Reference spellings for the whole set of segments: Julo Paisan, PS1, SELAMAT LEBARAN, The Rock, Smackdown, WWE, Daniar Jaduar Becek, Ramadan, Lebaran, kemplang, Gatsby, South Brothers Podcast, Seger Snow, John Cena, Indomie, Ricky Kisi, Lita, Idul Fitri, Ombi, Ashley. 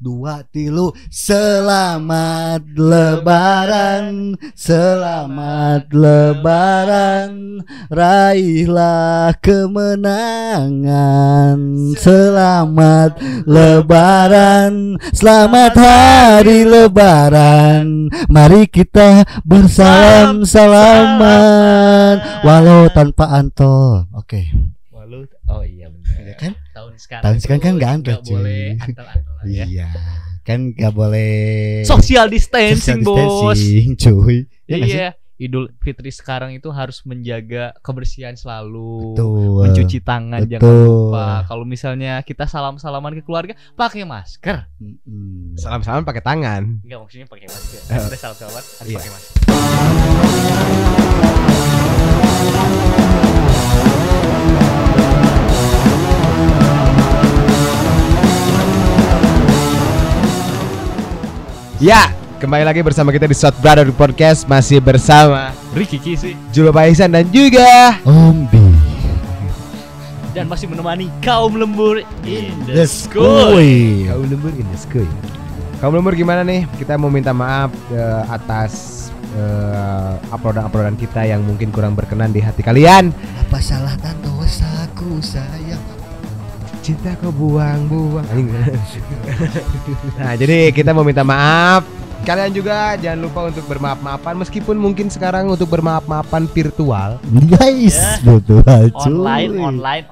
dua, tilu. Selamat Lebaran, selamat Lebaran, raihlah kemenangan. Selamat Lebaran, selamat hari Lebaran, mari kita bersalam salaman walau tanpa antol. Oke. Walau, oh iya benar. Ya kan? Tahun sekarang kan nggak ada cuy. Boleh antar-antar ya. Iya, kan nggak boleh. Social distancing cuy. Ya, iya. Idul Fitri sekarang itu harus menjaga kebersihan selalu, betul, mencuci tangan, betul, jangan lupa. Kalau misalnya kita salam-salaman ke keluarga, pakai masker. Salam-salaman pakai tangan. Enggak, maksudnya pakai masker. Udah salam-salaman harus pakai masker. Ya, kembali lagi bersama kita di South Brothers Podcast. Masih bersama Ricky Kisi, Julo Paisan, dan juga Ombi. Dan masih menemani kaum lembur in the school. Kaum lembur in the school. Kaum lembur gimana nih? Kita mau minta maaf atas uploadan kita yang mungkin kurang berkenan di hati kalian. Apa salah dan dosaku sayang? Cinta kau buang-buang. Nah, jadi kita mau minta maaf. Kalian juga jangan lupa untuk bermaaf-maafan, meskipun mungkin sekarang untuk bermaaf-maafan virtual. Guys, betul. Online.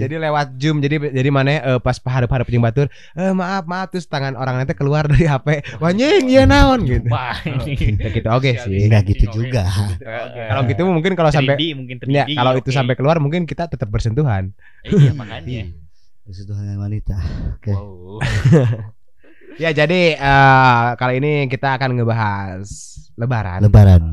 Jadi lewat Zoom. Jadi mana pas paharep-harep jeung batur, maaf terus tangan orang nanti keluar dari HP. Wanying, iya naon gitu. Gitu. Oke sih. Enggak gitu juga. Kalau gitu mungkin kalau sampai ya, kalau itu sampai keluar mungkin kita tetap bersentuhan. Iya, makanya. Kesuduhan wanita. Oke. Okay. Wow. Ya, jadi kali ini kita akan ngebahas Lebaran.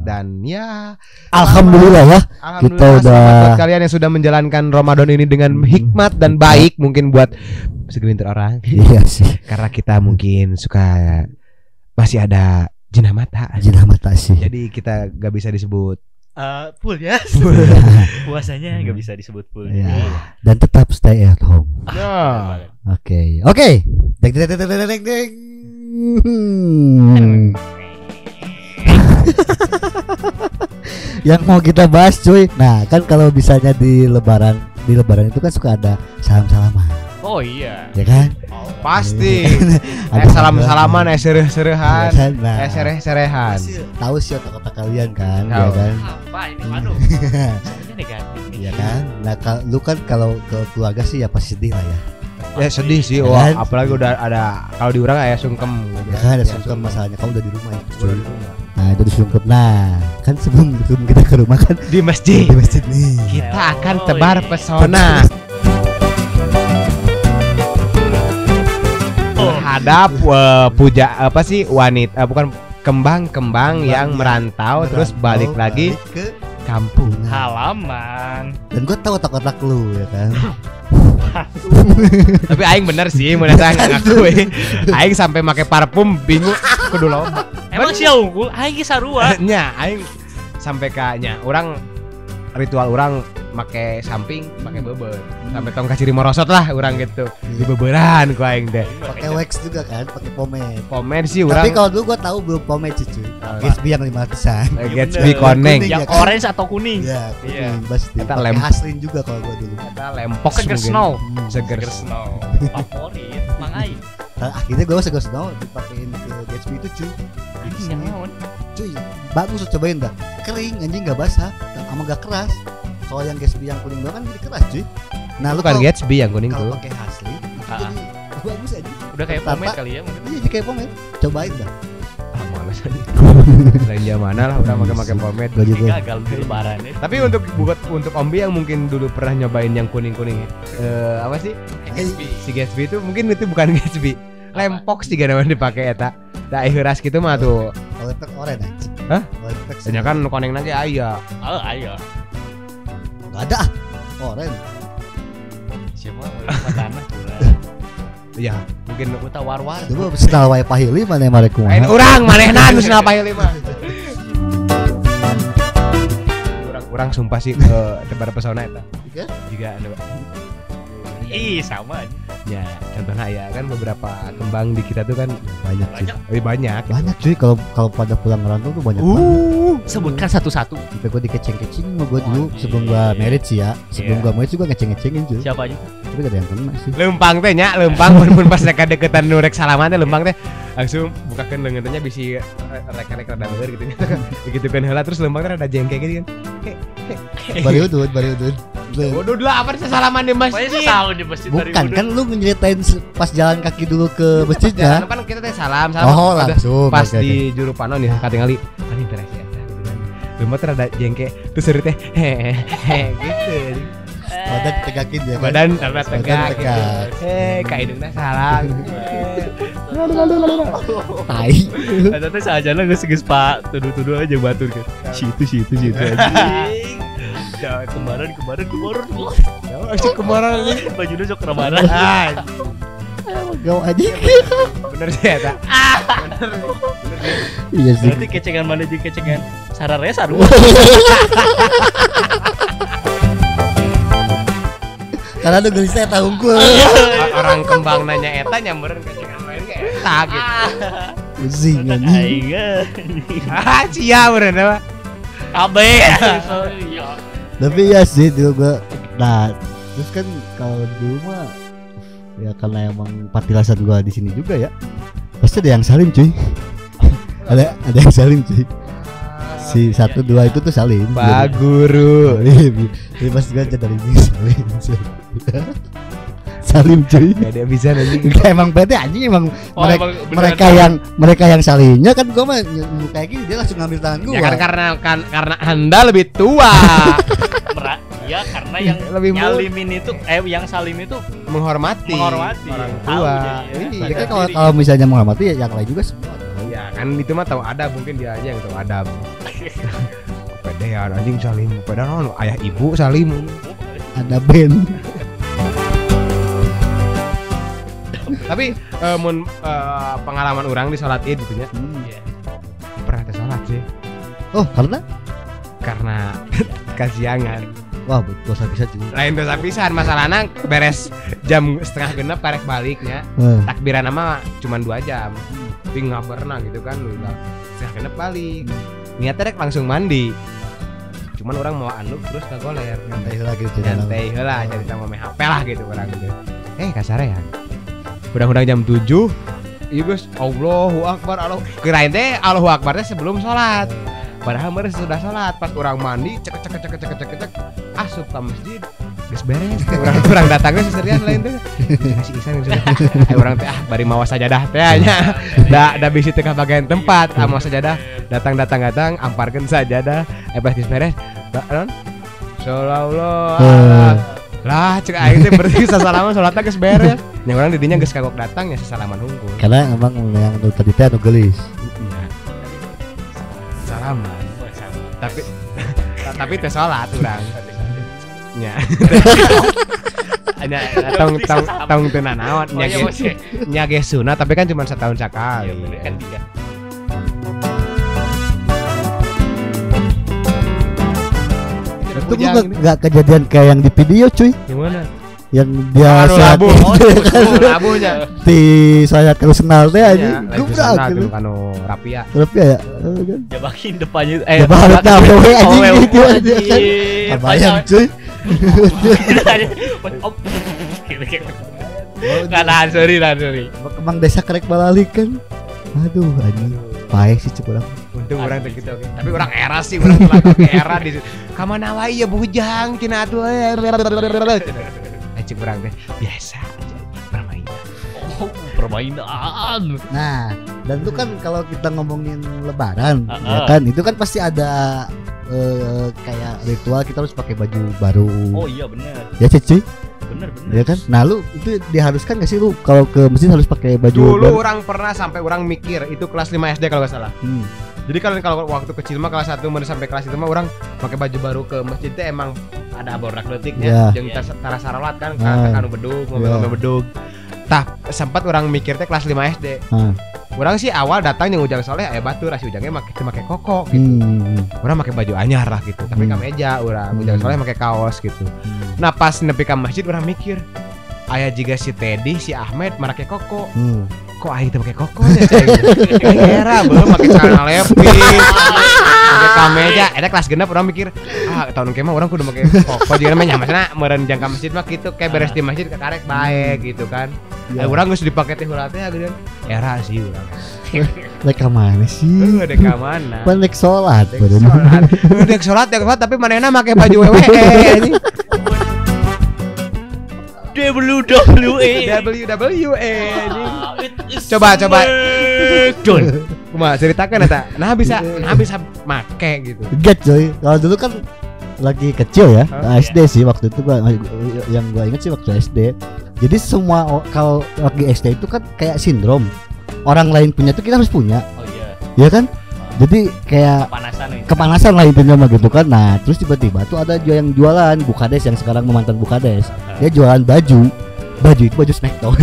Dan ya, alhamdulillah kita udah, buat kalian yang sudah menjalankan Ramadan ini dengan hikmat dan baik, mungkin buat segelintir orang. Iya sih. Karena kita mungkin suka masih ada jenah mata sih. Jadi kita gak bisa disebut full ya. Puasanya nggak bisa disebut full. Ya. Dan tetap stay at home. Oke. Dek. Yang mau kita bahas cuy. Nah, kan kalau misalnya di lebaran itu kan suka ada salam-salaman. Oh iya. Ya kan? Oh, pasti. Ada salam-salaman, sereh-serehan, sereh-serehan. Tahu sih kata kalian kan, ya kan? Apa ini? Waduh. Ini negatif nih. Iya kan? Nah, lu kan kalau ke keluarga sih ya pasti sedih lah ya. Ya sedih sih. Wah, apalagi udah ada, kalau di orang ya sungkem. Ya kan, ada sungkem masalahnya. Kamu udah di rumah ya. Nah, itu disungkem. Nah, kan sebelum kita ke rumah kan di masjid nih. Kita akan tebar pesona. Ada puja apa sih wanita bukan kembang yang merantau terus balik lagi ke kampung halaman. Dan gue tahu otak-otak lu ya kan. Tapi aing bener sih merasa ngaku. Aing sampai make parfum bingung kudu loba. Emang sia unggul aing ge sarua. Nya aing sampai ka nya urang ritual orang pakai samping, pakai beber, sampai tong kaciri morosot lah orang gitu, di beberan ku aing deh. Pakai wax juga kan, pakai pomade sih orang. Tapi kalau dulu gua tahu belum pomade cuy. Gatsby yang 500-an. Gatsby koneng. Yang orange atau kuning. Iya, kuning pasti. Pakai Ashley juga kalau gua dulu. Kata lempok Seger Snow. Favorit Mang Ai. Akhirnya gua Seger Snow dipakein Gatsby itu cuy. Ini naon? Cuy, bagus cobain dah. Kering anjing enggak basah, sama enggak keras. Kalau yang Gatsby yang kuning doang kan jadi keras cuy. Nah, lu kan Gatsby yang kuning tuh. Kalau pakai Ashley, bagus aja. Udah kayak pomade kali ya mungkin. Iya, kayak pomade. Cobain dah. Males aja. Lain zaman lah udah pakai pomade gitu. Gagal di lebaran. Tapi untuk Ombi yang mungkin dulu pernah nyobain yang kuning-kuning apa sih? Gatsby. Si Gatsby itu mungkin itu bukan Gatsby. Lempok sih gak namanya dipakai eta. Daerah heuras gitu mah tuh. Kalau lempok oren aja. Hah? Hanya kan koneng nanti aya. Oh, aya. Gak ada oren. Siapa mau tanah pula. Ya, mungkin lu tahu war-war. Coba setal wae pahili maneh marekum. Lain urang manehna nu setal pahili mah. Kurang sumpah sih tebar pesona eta. Juga anu. Ih, sama aja. Ya contohnya ya kan beberapa kembang di kita tuh kan banyak sih. Banyak cuy kalau pada pulang ngerantau tuh banyak banget. Sebutkan satu-satu. Tipe gue dikeceng-keceng sama gue dulu sebelum gue married sih ya. Sebelum gue married juga ngeceng-ngecengin cuy. Siapa aja? Tapi gak ada yang kena sih. Lempang teh nya, lempang pun pas dekat deketan nurek salaman teh lempang teh. Langsung bukakan lengannya bisi rek-rek rada bener gitu. Begitu kan heula terus lempang teh rada jengkek gitu kan. Bariudud. Waduh lah apa sih salaman di masjid? Bukan kan lu menceritain pas jalan kaki dulu ke masjidnya. Kan kita teh salam. Oh langsung. Pas di juru panon ya katingali. Kan interesi ya. Lempang teh rada jengkek terus seru teh. Gitu. Badan tegakin ya. Badan terlihat tegak. Ka hidungna salah. Tai. Ada teh saajana geus Pak, tuduh-tuduh aja batur kan. Situ anjing. Ya kemarin. Ya kemarin bajunya sok Ramadan. Gau aja. Bener sih ya, tak? Bener. Iya sih. Berarti kecengan mana jeung kecengan sararea sarua. Karena ada gelisnya tahu gue. Orang kembang nanya eta nyamberin kecengan lain ke eta gitu. Pusing anjing. Ah, sia bener apa? Abe. Tapi ya sih dulu gue. Nah, terus kan kalau dulu mah ya karena emang patilasan gue di sini juga ya. Pasti ada yang salim cuy. Ada yang salim cuy. Si 1-2 itu tuh salim. Pak guru. Ini pas gua cerita ini salim cuy. Enggak ada bisa anjing. Emang berarti anjing emang mereka yang salimnya kan gua mah kayak gini dia langsung ngambil tangan gua. Ya kan karena Anda lebih tua. Ya karena yang nyalimin itu yang salim itu menghormati orang tua. Jadi kan kalau misalnya menghormati ya yang lain juga semua. Ya kan itu mah tahu adab mungkin dia aja yang tahu adab. Pede ya anjing salim, pede naon ayah ibu salim. Ada band. Tapi pengalaman orang di salat Id gitunya. Iya. Pernah ada salat sih. Oh, karena kasiangan. Wah, dosa pisan cuy. Lain dosa pisan masalahna beres jam 5:30 karek baliknya. Takbiran mah cuma 2 jam. Tapi nggak pernah gitu kan udah saya kena balik niatnya rek langsung mandi cuman orang mau anuk terus kagoler nyantai heula jadi sama main HP lah gitu orang gitu kasarean udah jam 7 ieu geus Allahu Akbar Allah kirain teh Allahu Akbar teh sebelum sholat padahal meureun sudah sholat pas orang mandi cek asup ke masjid geus beres orang datangnya seserian lain teh ngasih isan orang teh bari mawa sajadah teh nya da bisi teh ka bagian tempat mawa sajadah datang amparkeun sajadah pas geus beres naon sallallahu lah cek aing teh berarti sasalaman salatna geus beres nya urang didinya geus kagok datang nya sasalaman unggul karena emang yang tadi teh anu geulis salaman tapi teh salat urang nya ada tong tenanawan nya geus sunah tapi kan cuma setahun sekali ya bener kan tiga itu enggak kejadian kayak yang di video cuy gimana yang dia labuhnya di sayat kenal teh anjing gubrak gitu anu rapia ya jabakin depannya barat awewe anjing gitu aja bayang cuy kalah sorry kembang desa kerek balalik kan aduh anjing baik sih cukup untung orang begitu oke tapi orang era sih orang telat era di kamana wae ya bujang cenah atuh cek berang deh biasa aja permainan. Nah, dan itu kan kalau kita ngomongin Lebaran, ya kan itu kan pasti ada kayak ritual kita harus pakai baju baru. Oh iya benar. Ya cuy. Bener. Ya kan? Nah, lu itu diharuskan enggak sih lu kalau ke masjid harus pakai baju baru? Dulu orang pernah sampai orang mikir itu kelas 5 SD kalau enggak salah. Jadi kalau waktu kecil mah kelas 1 sampai kelas itu mah orang pakai baju baru ke masjid teh emang ada aborak letiknya jeung tara sarawat kan kanu bedug, ngombe bedug. Tah sempat orang mikir teh kelas 5 SD. Orang sih awal datang yang ujang soleh aya batur si ujangnya make koko gitu. Orang make baju anyar lah gitu, tapi kameja orang ujang soleh make kaos gitu. Nah pas nepi ka masjid orang mikir Ayah juga si Teddy, si Ahmed mereka koko. Kok ayah itu pakai koko ya cai? Kira belum pakai celana lepis, pakai kameja. Ada kelas genap orang mikir, tahun kemarin orang kudu pakai koko. Jadi namanya maksudnya meren jangka masjid mah gitu, kayak beres di masjid kekarek baik gitu kan. Orang harus dipakai teh hulatnya gitu. Era sih orang. Deka mana sih? Deka mana? Pendek sholat. Pendek sholat ya kuat tapi manehna pakai baju wewe anjing. WWE coba John, cuma ceritakan ya tak? Nah bisa make gitu. Get coy, kalau dulu kan lagi kecil ya, SD sih waktu itu yang gua inget sih waktu SD. Jadi semua kalau lagi SD itu kan kayak sindrom orang lain punya tuh kita harus punya. Oh iya. Ya kan? Jadi kayak kepanasan lah intinya mah gitu kan. Nah terus tiba-tiba tuh ada yang jualan Bukades yang sekarang memantan Bukades. Dia jualan baju itu baju Smackdown.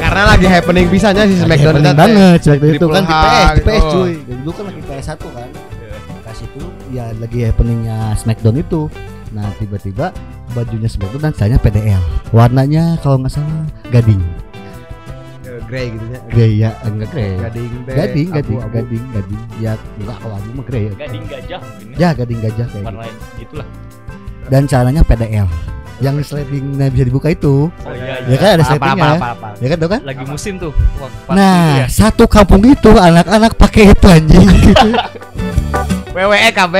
Karena lagi happening pisannya si Smackdown banget. Smackdown itu kan di PS cuy. Dulu kan lagi PS1 kan. Pas itu ya lagi happeningnya Smackdown itu. Nah tiba-tiba bajunya Smackdown dan saya PDL. Warnanya kalau nggak salah gading. Grey gitu ya. Grey ya, enggak grey. Gading. Ya, enggak kalau abu mah grey. Gading gajah mungkin. Ya, gading gajah kayak gitu. Itulah. Dan caranya PDL. Yang sliding bisa dibuka itu. Oh iya. Ya kan ada slidingnya. Ya kan tahu kan? Lagi musim tuh. Nah, satu kampung itu anak-anak pakai itu anjing. WWE KB.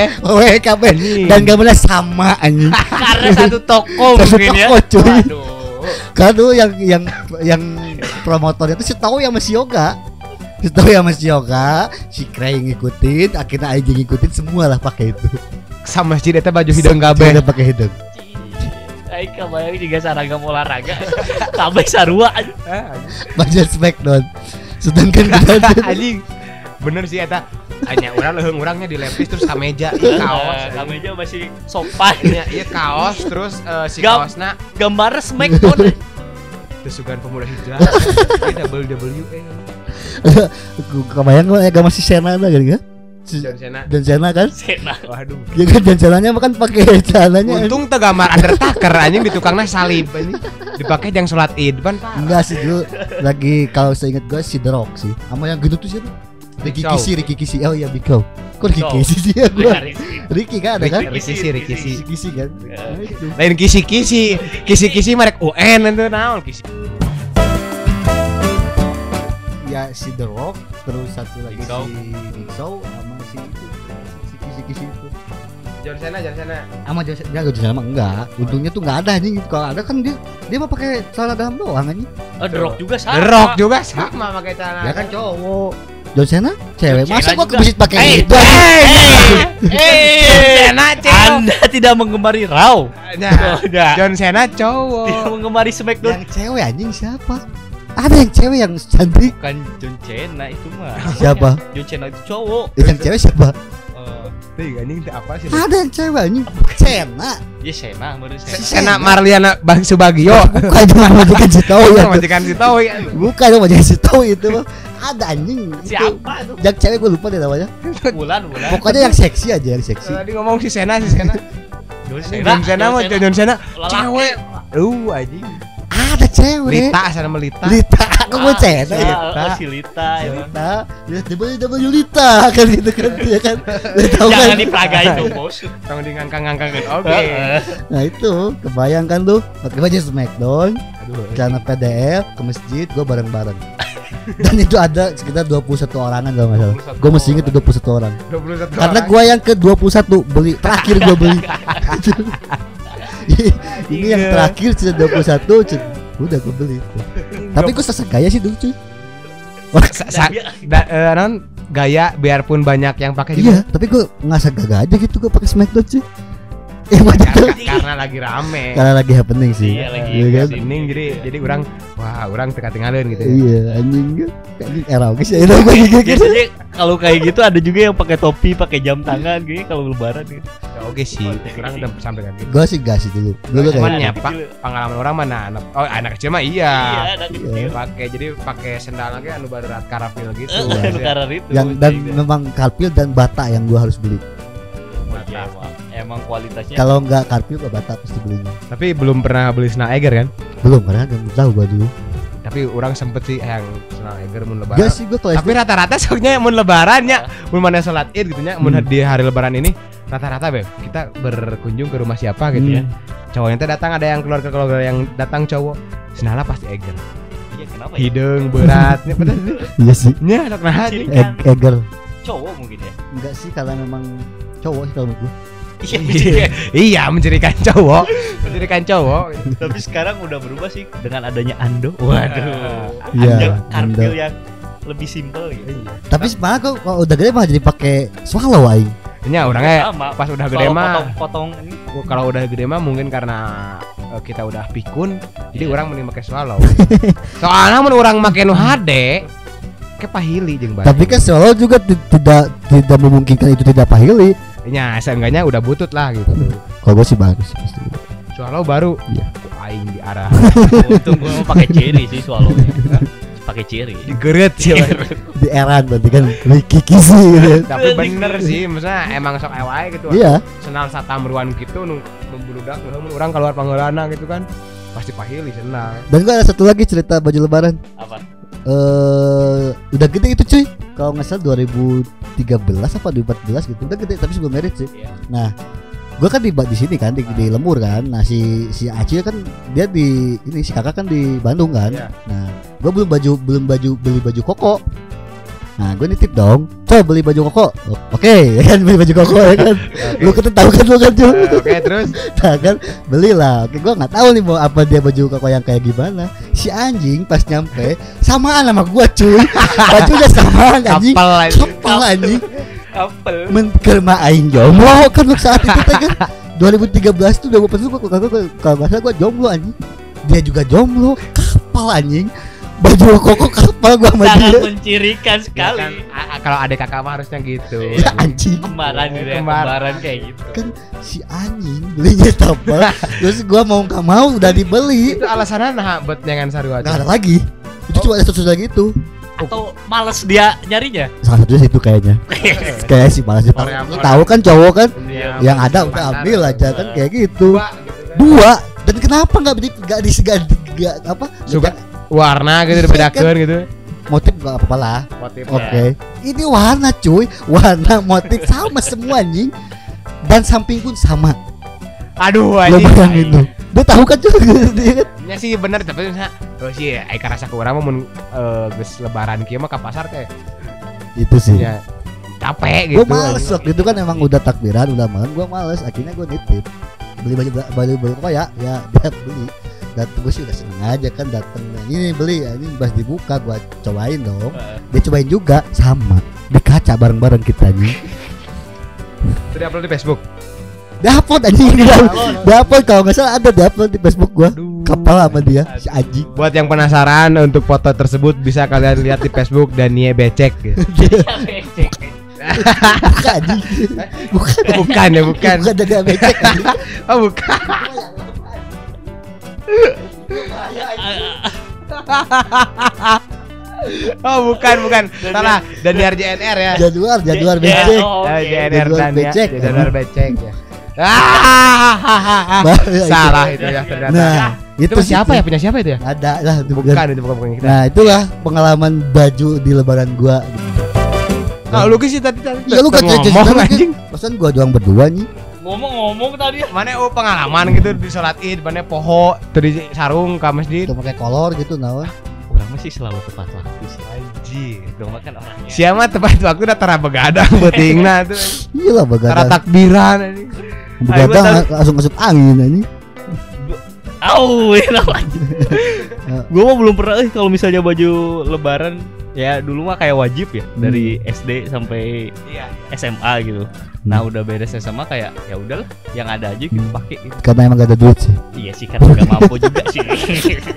Dan gambarnya sama anjing. Karena satu toko mungkin ya. Aduh. Kan tuh yang promotornya tuh si tahu yang masih yoga, si Krey ngikutin, akhirnya aja ngikutin semualah pakai itu. Sama si Deta baju hidung kabeh. Udah pakai hidung. Ai kabayang juga saragam olahraga. Kabeh sarua. Baju Smackdown. Sedangkan anjing. Bener sih eta. Hanya orang leheung-urangnya dilepis terus kameja, kaos. Kameja masih sopan ya, iya kaos terus si kaosna gambar Smackdown. Tesukan pemuda hijrah. WWE. Kebayang lu agak masih Cena ada gitu kan? John Cena. Waduh. Ya kan John Cena-nya kan pakai celananya. Untung teu gambar Undertaker anjing di tukangna salib anjing. Dipake jang salat Id pan. Enggak sih dulu lagi kalau saya ingat guys si The Rock sih. Sama yang gitu tuh siapa? Ricky Kisi. Oh iya Biko. Kok Ricky Kisi sih ya gua. Ricky Kisi kan. Lain Kisi. Kisi merek UN itu naon Kisi. Ya si The Rock terus satu lagi si Biko sama si itu. Si Kisi itu. John Cena. Ama John Cena mah enggak. Untungnya tuh enggak ada anjing. Kalau ada kan dia mah pakai celana dalam doang anjing. The Rock juga sama pakai celana. Ya kan cowok. John Cena cewek masa gua kebusit pakai itu. John Cena cewek. Anda tidak menggemari Raw. John Cena cowok. Tidak menggemari Smackdown. Yang cewek anjing siapa? Ada yang cewek yang cantik. Bukan John Cena itu mah. Siapa? John Cena itu cowok. Yang cewek siapa? Anjing apa sih? Ada yang cewek anjing. Cena Marliana Bang Subagio. Bukan majikan si tahu itu mah. Ada anjing. Siapa tuh? Jak cewek gue lupa deh namanya. Bulan. Pokoknya yang seksi aja. Tadi ngomong si Cena. John Cena. Cewek. Anjing. Ada cewek. Lita. Aku mau Cena. Lita. Lita kan gitu kan. Ya kan. Jangan diperagain tuh, Bos. Jangan ngangkang-ngangkangin. Oke. Nah, itu kebayangkan tuh pakai baju Smackdown. Celana PDF ke masjid gue bareng-bareng. Dan itu ada sekitar 21 orangan kalau enggak salah. Gue masih inget 21 orang. 21 karena gue yang ke 21 terakhir gue beli. Ini yang terakhir 21 udah gue beli. Tapi gue sesek gaya sih dulu cuy. Gaya biarpun banyak yang pakai juga. Iya, tapi gue enggak segaga aja gitu gue pakai Smackdown cuy. Karena lagi rame. Karena lagi happening sih. Iya, lagi happening jadi orang teka-tengalan gitu ya. Iya, anjing. Anjing era guys ya. Jadi kalau kayak gitu ada juga yang pakai topi, pakai jam tangan gini kalau lebaran gitu. Ya oke sih. Kurang udah sampai kan. Gua sih gas dulu. Dulu kayak pengalaman orang mana anak kecil mah iya. Iya, anak kecil pakai sendal lagi anu barat karafil gitu. Yang dan memang karafil dan bata yang gua harus beli. Ya, emang kualitasnya. Kalau enggak Karpio ke Batak pasti belinya. Tapi belum pernah beli Snaeger kan? Belum pernah, enggak tahu gua dulu. Tapi orang sempet sih yang Snaeger mun lebaran. Yes, tapi rata-rata soknya mun lebarannya, mun mana salat Id gitu nya, mun di hari lebaran ini rata-rata Beb, kita berkunjung ke rumah siapa gitu ya. Cowoknya teh datang, ada yang keluarga keluarga yang datang cowok. Sinala pasti Eger. Iya, kenapa ya? Hidung beratnya betul. Iya sih. Nya anak nahan Eger. Cowok mungkin ya. Enggak sih kalau memang cowok sih kalau menurut gue. Iya, mencirikan cowok. Mencirikan cowok. Tapi sekarang udah berubah sih dengan adanya Ando. Waduh. Iya, Ando yang lebih simpel gitu. Tapi sebenarnya kok udah gede mah jadi pakai swallow aing. Nya orangnya sama, pas udah gede mah potong ini. Kalau udah gede mah mungkin karena kita udah pikun, jadi orang mending pakai swallow. Soalnya mun orang make nu HD ke pahili jeung bae. Tapi kan swallow juga tidak memungkinkan itu tidak pahili. Nya seenggaknya udah butut lah gitu. Kalau gua sih bagus pasti. Swallow baru. Iya. Aing di arah. Untung gua pakai ceri sih swallow-nya. Pakai ciri digeret sih di eran berarti kan Ricky Kisi gitu. Tapi bener sih, maksudnya emang sok ewai gitu. Iya. Senal satamruan gitu nu membludak orang keluar panggolana gitu kan pasti pahili senal. Dan gua ada satu lagi cerita baju lebaran. Apa? Udah gede itu cuy. Kalau enggak salah 2013 apa 2014 gitu. Udah gede tapi sebelum married sih. Iya. Nah, gua kan di sini kan di Lemur kan. Nah si Acil kan dia di ini, si kakak kan di Bandung kan. Yeah. Nah, gua belum beli baju koko. Nah, gua nitip dong. Coba beli baju koko. Oke, ya kan beli baju koko ya kan. Okay. Lu ketemu kan lu kan tuh. Oke, terus. Nah, kan belilah. Oke, gua enggak tahu nih mau apa dia baju koko yang kayak gimana. Si anjing pas nyampe samaan sama gua cuy. Bajunya samaan anjing. Kapal anjing. Apel menkerma aing jomblo kan saat itu kan 2013 tuh udah gua penuh kalau bahasa gua jomblo anjing, dia juga jomblo, kapal anjing, baju koko kapal gua sama dia. Sangat mencirikan sekali ya, kan, kalau ada kakak mah harusnya gitu ya, anjing kemarin kayak gitu kan si anjing belinya kapal. Terus gua mau gak mau udah dibeli itu alasannya nah buat nyangan sarua aja. Nah, ada lagi itu cuma ada satu lagi itu atau malas dia nyarinya? Salah satunya itu kayaknya. Kayak sih malas dia. Tahu kan cowok kan ya, yang ada udah ambil aja kan kayak gitu. Dua. Dan kenapa enggak disegad apa? Suka warna gitu dibedakeun gitu. Motif enggak apa-apa lah. Oke. Ini warna cuy, warna motif sama semua anjing. Dan samping pun sama. Aduh anjing. Lo bayangin tuh. Dia tahu kan cuy. Ya sih bener tapi sih aing karasa ke urang mun geus lebaran kieu mah ka pasar teh. Itu sih. Ya capek gitu. Gua males waktu itu kan emang udah takbiran, udah malam, gua males akhirnya gua nitip. Beli baju kok ya dia beli. Dan gua sih udah seneng aja kan datang. Ini beli, ini pas dibuka gua cobain dong. Dia cobain juga sama. Di kaca bareng-bareng kita nih. Sudah upload di Facebook. Dapet anjing ini dapet kalau nggak salah ada dapet di Facebook gua. Kapal sama dia si anjing. Buat yang penasaran untuk foto tersebut bisa kalian lihat di Facebook Danie Becek. Becek. Bukan. Bukan Danie Becek. Oh bukan. Oh bukan salah, Daniar JNR ya. Jaduar Becek. JNR Daniar Jaduar Becek ya. Salah itu ya ternyata. Nah, itu siapa ya, punya siapa itu ya? Ada lah, bukan kita. Nah, itulah pengalaman baju di lebaran gua. Nah, lu sih tadi. Ya lu kan anjing. Pesan gua doang berdua nih. Ngomong tadi mana pengalaman gitu di salat Id, mana poho tadi sarung ka masjid. Tuh pakai kolor gitu naon. Orang masih selalu tepat waktu sih. Anjir, dong makan orangnya. Siapa tepat waktu datara begadang beutingna tuh. Iyalah begadang. Tara takbiran ini. Begadang langsung masuk angin ini. Au, enak anjing. Gua mah belum pernah kalau misalnya baju lebaran ya dulu mah kayak wajib ya dari SD sampai SMA gitu. Nah, udah beres SMA kayak ya udahlah yang ada aja gitu pakai gitu. Karena emang gak ada duit sih. Iya sih karena gak mampu juga sih.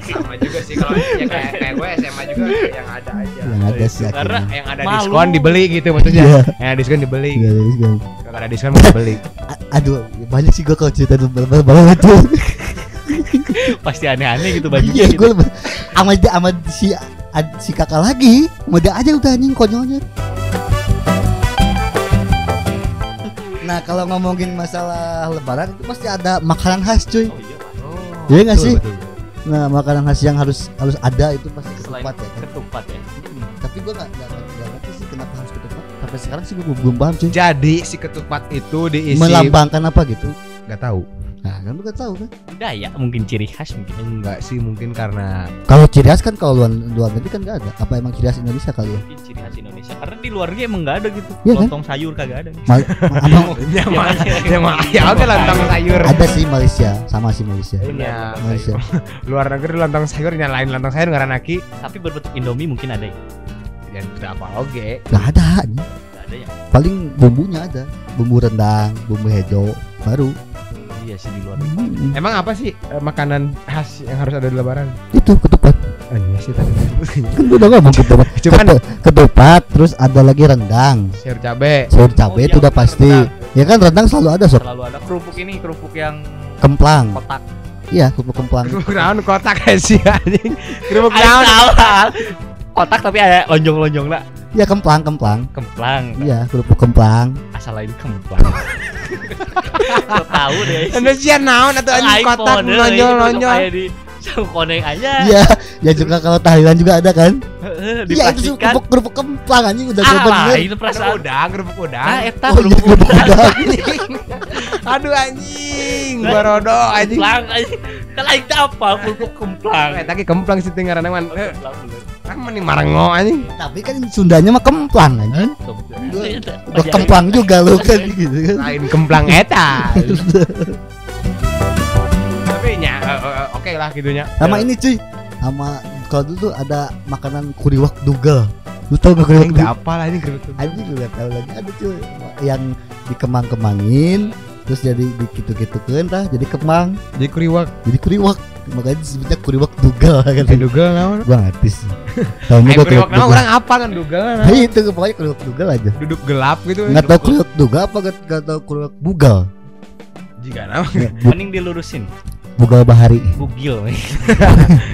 Sama juga sih kalau ya kayak gue SMA juga yang ada aja. Yang ada sih. Karena yang ada malu. Diskon dibeli gitu maksudnya. Yang ada diskon dibeli. Iya, diskon. Kalau ada diskon mau beli. Aduh, banyak sih gue kalau cerita banget tuh. Pasti aneh-aneh gitu bajunya. Iya, gue sama si kakak lagi, mudah aja udah anjing konyolnya. Nah kalau ngomongin masalah lebaran itu pasti ada makanan khas cuy. Oh iya, oh, iya gak sih? Betul. Nah makanan khas yang harus ada itu pasti ketupat ya kan? Ketupat ya. Tapi gue gak ngerti sih kenapa harus ketupat. Sampai sekarang sih gue belum paham cuy. Jadi si ketupat itu diisi melambangkan apa gitu? Gak tahu. Nah kan lu gak tahu kan? Budaya mungkin, ciri khas mungkin. Enggak sih, mungkin karena kalau ciri khas kan kalau luar negeri kan gak ada. Apa emang ciri khas Indonesia kali ya? Mungkin ciri khas Indonesia karena di luar negeri emang gak ada gitu ya, lontong kan? Sayur kagak ada. Ya oke lontong sayur ada sih Malaysia, sama sih Malaysia. Iya Malaysia. Luar negeri lontong sayur nyalain lontong sayur ngaranaki. Tapi berbentuk Indomie mungkin ada ya? Ya tidak apa oke. Gak ada nih. Gak ada ya? Paling bumbunya ada. Bumbu rendang, bumbu hijau baru. Iya sih di luar. Emang apa sih makanan khas yang harus ada di lebaran? Itu ketupat. Iya sih tadi. Kan udah ngomong ketupat. Cuman ketupat terus ada lagi rendang. Sayur cabe. Sayur cabe itu udah pasti. Rendang. Ya kan rendang selalu ada sob. Selalu ada. Kerupuk ini kerupuk yang kemplang. Kotak. Iya, kerupuk kemplang. Kerupuk naon kotak sih anjing. Kerupuk naon? Kotak tapi ada lonjong-lonjong lah. Iya kemplang. Kemplang. Iya, kerupuk kemplang. Asal lain kemplang. Kau tahu deh. Indonesia naon atau anjing kotak lonjol-lonjol. Sang koneng aja. Iya, ya juga kalau tahlilan juga ada kan? Heeh, dipastikan. Iya, kerupuk kemplang anjing udah bener. Itu perasaan udang, kerupuk udang. Ah, eta kerupuk udang. Aduh anjing, barodo anjing. Kemplang anjing. Kelaik apa kerupuk kemplang? Eta ge kemplang sih teh ngaranna man. Mending marengo anjing. Tapi kan Sundanya mah kemplang anjing. Udah kemplang juga lu kan gitu kan. Lain kemplang eta. Tapi nya oke lah gitunya. Sama ini cuy. Sama kalau dulu tuh ada makanan kuriwak dugal. Lu tau gak kuriwak dugal? Apa lah ini kuriwak dugal. Anjing lu enggak tahu lagi. Ada cuy yang dikemang-kemangin terus jadi dikitu-kitukeun tah jadi kemang. Jadi kuriwak. Jadi kuriwak. Makanya disebutnya kuriwak dugal kan. Dugal naon? Gua ngatis. Tahu enggak kuriwak naon orang apa kan dugal. Nah itu pokoknya kuriwak dugal aja. Duduk gelap gitu. Enggak tahu kuriwak dugal apa enggak tahu kuriwak bugal. Jika naon. Mending dilurusin. Bugal bahari. Bugil.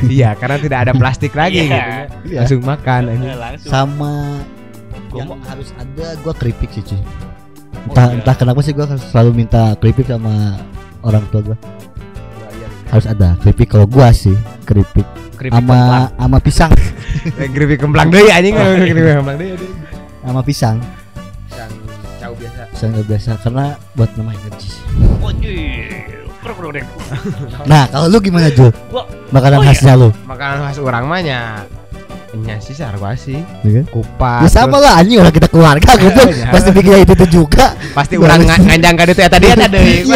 Iya, karena tidak ada plastik lagi gitu. Iya. Langsung makan langsung. Sama yang harus ada gua keripik sih cuy. Entah kenapa sih gua selalu minta keripik sama orang tua gua. Harus ada keripik kalau gua sih keripik sama pisang. Keripik kemplang deui anjing. Keripik kemplang deui sama pisang. Pisang biasa. Pisang biasa karena buat nama energi. Nah, kalau lu gimana, Jul? Makanan khasnya lu. Makanan khas urang mah nya sih sarwasi, kupat. Ya sama lah anjing orang kita keluarga gitu. Pasti bikin itu juga. Pasti urang nganjang ka ditu eta dieu deui.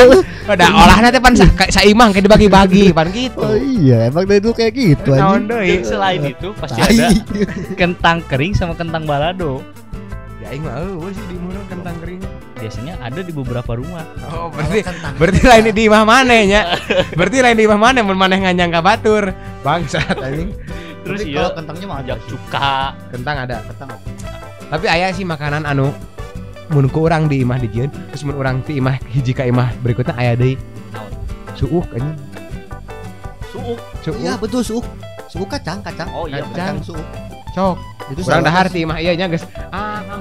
Udah olahna teh pan saimang kayak dibagi-bagi pan gitu. Oh iya, emang dari dulu kayak gitu anjing. Selain itu pasti ada kentang kering sama kentang balado. Ya aing mah eueuh sih di murang kentang kering. Biasanya ada di beberapa rumah. Oh, berarti lain di imah maneh nya. Berarti lain di imah maneh mun maneh nganjang ka batur. Bangsat anjing. Terus iya, kalau kentangnya mah ada cuka. Kentang ada, kentang. Tapi aya sih makanan anu mun ku urang di imah dijieun, terus mun urang ti imah hiji ka imah berikutnya aya deui. Naon? Suuk anjing. Suuk. Iya, betul suuk. Suuk kacang. Oh iya, kacang suuk. Cok. Kurang dahar ti imah ieu nya geus.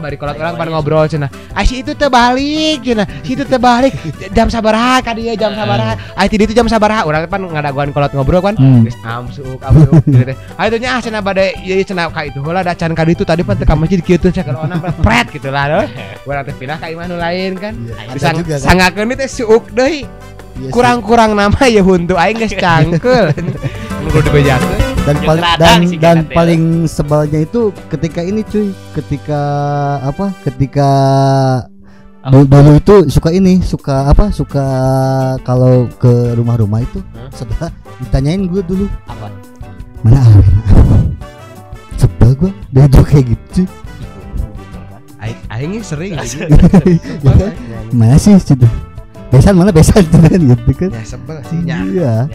Bari kolot orang pan ngobrol cenah. Ah si itu teh balik cenah. Si itu teh balik. Jam sabaraha ka dieu jam sabaraha. Ah ti dieu jam sabaraha. Urang pan ngadaguan kolot ngobrol kan. Geus amsuk. Ah itu nya cenah bade ieu cenah ka itu heula da can ka ditu tadi pan teh ka masjid kieu teh sakeun onang pret kitu lah. Urang teh pindah ka imah nu lain kan. Sangakeun teh suuk deui. Kurang-kurang nama ya huntu aing geus cangkeul. Kudu dibejakeun. Dan paling sebalnya itu ketika ini cuy, ketika dulu itu suka kalau ke rumah-rumah itu sebel ditanyain gue dulu apa mana awena sebel gue dia juga kayak gitu cuy. Aingnya sering gitu mana sih cuy. Besan gitu kan. Ya sebel sih nya. Iya.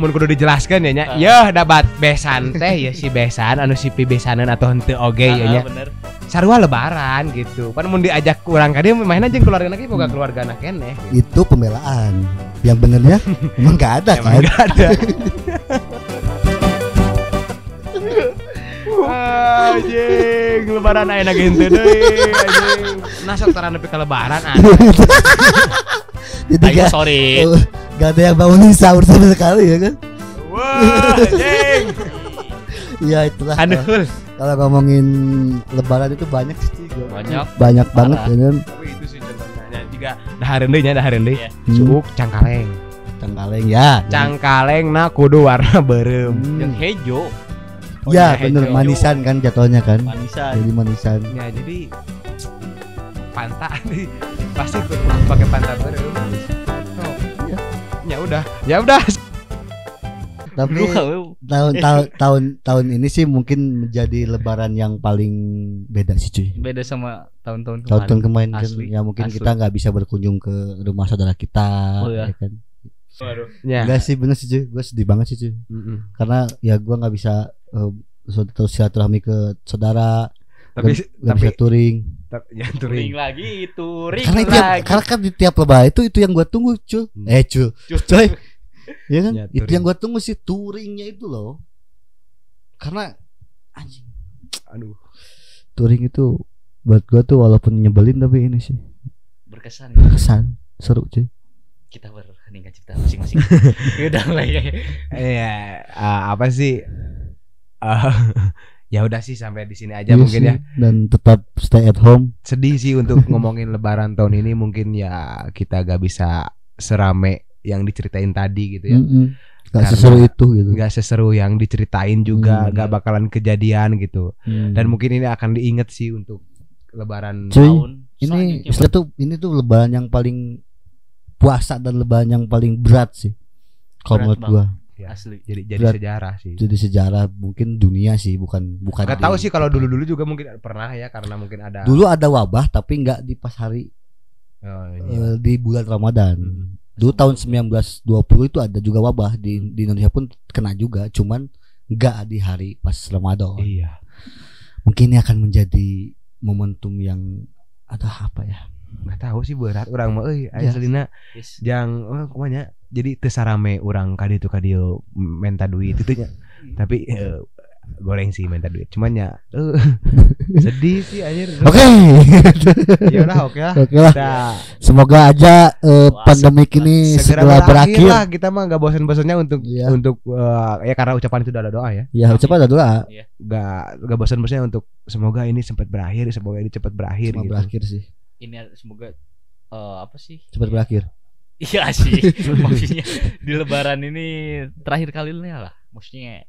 Mun kudu dijelaskan ya nya. Yeuh dapat besan teh ya si besan anu si pi besanan atau henteu oge ya nya. Bener. Sarua lebaran gitu. Pan mun diajak urang ka dieu main aja keluargana ge boga keluargana keneh. Itu pembelaan. Yang benernya emang enggak ada kan. Enggak ada. Anjir. anjing, lebaran ayeuna henteu deui anjing. Nah, sok tara nepi ka lebaran anjing. Ayo sorry. Gak ada yang bangunin sahur sama sekali ya kan. Wah, anjing. Ya itulah. Aduh. Kalau ngomongin lebaran itu banyak sih gua. Banyak banget ya kan. Tapi itu sih contohnya juga dahareun deui. Cuk cangkaleng ya. Cangkaleng na kudu warna beureum. Yang hejo. Oh ya bener, manisan kan jatuhnya kan. Jadi manisan. Ya jadi panta nih. Pasti pakai panta beureum. Oh, iya. Ya udah. Tapi tahun ini sih mungkin menjadi lebaran yang paling beda sih cuy. Beda sama tahun-tahun kemarin kan. Ya mungkin asli. Kita nggak bisa berkunjung ke rumah saudara kita. Oh, iya. Ya kan. Waduh. Ya. Enggak sih, bener sih cuy. Gue sedih banget sih cuy. Karena ya gue nggak bisa silaturahmi ke saudara. Tapi bisa touring lagi. Karena kan di tiap lebaran itu yang gue tunggu cuy. Cuy. Iya kan? Ya, itu yang gue tunggu sih, touringnya itu loh. Karena anjing. Aduh. Touring itu buat gue tuh walaupun nyebelin tapi ini sih Berkesan. Seru cuy. Kita berheningkan cipta masing-masing. Udah mulai ya. Iya, apa sih? Ya udah sih, sampai di sini aja mungkin sih, ya. Dan tetap stay at home. Sedih sih untuk ngomongin lebaran tahun ini, mungkin ya kita gak bisa serame yang diceritain tadi gitu ya. Gak seseru itu gitu. Gak seseru yang diceritain juga, gak bakalan kejadian gitu. Dan mungkin ini akan diingat sih untuk lebaran tahun ini. Ini tuh lebaran yang paling puasa dan lebaran yang paling berat sih. Kalau menurut gua. Ya, asli. Jadi berat, sejarah sih. Jadi sejarah mungkin dunia sih, bukan. Gak tahu sih kalau dulu-dulu juga mungkin pernah ya, karena mungkin ada. Dulu ada wabah tapi nggak di pas hari. Di bulan Ramadan. Dulu tahun 1920 itu ada juga wabah di Indonesia pun kena juga, cuman enggak di hari pas Ramadan. Iya. Mungkin ini akan menjadi momentum yang ada apa ya? Enggak tahu sih, berat urang mah euy, Aslina. Jang kumanya. Jadi teu sarame urang ka dieu menta duit itu nya. Tapi goreng sih minta duit, cuman ya sedih sih anjir. Oke. Yalah oke lah. Nah, semoga aja pandemi ini segera berakhir lah. Kita mah enggak bosan-bosannya untuk ya, karena ucapan itu doa ya. Ya ucapan doa. Enggak bosan-bosannya untuk semoga ini sempat berakhir, semoga gitu. Berakhir sih. Ini semoga cepat berakhir. Iya sih. Maksudnya di lebaran ini terakhir kalinya lah. Maksudnya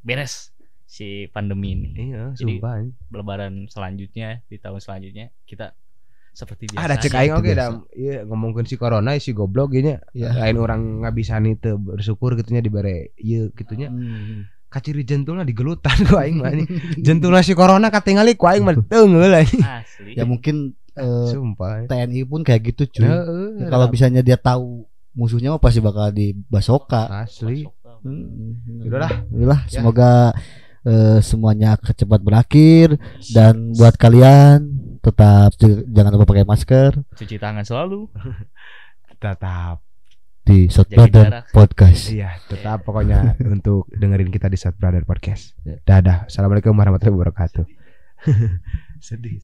beres si pandemi ini. Iya, jadi lebaran selanjutnya di tahun selanjutnya kita seperti biasa. Ada cek aing oke dam. Iya, ngomongkeun si corona si goblok gini. Ya. Lain orang ngabisan itu bersyukur gitunya dibere ieu gitunya. Kaciri jentulna digelutan ku aing mah. Jentulna si corona katingali ku aing mah teungeul. Asli. Ya mungkin sumpah. TNI pun kayak gitu cuy. Ya, kalau bisanya dia tahu musuhnya mah pasti bakal dibasoka. Asli. Yaudah, semoga semuanya cepat berakhir. Dan buat kalian tetap jangan lupa pakai masker, cuci tangan selalu, tetap di South Brothers Podcast. Iya, tetap pokoknya untuk dengerin kita di South Brothers Podcast. Dadah, assalamualaikum warahmatullahi wabarakatuh. Sedih.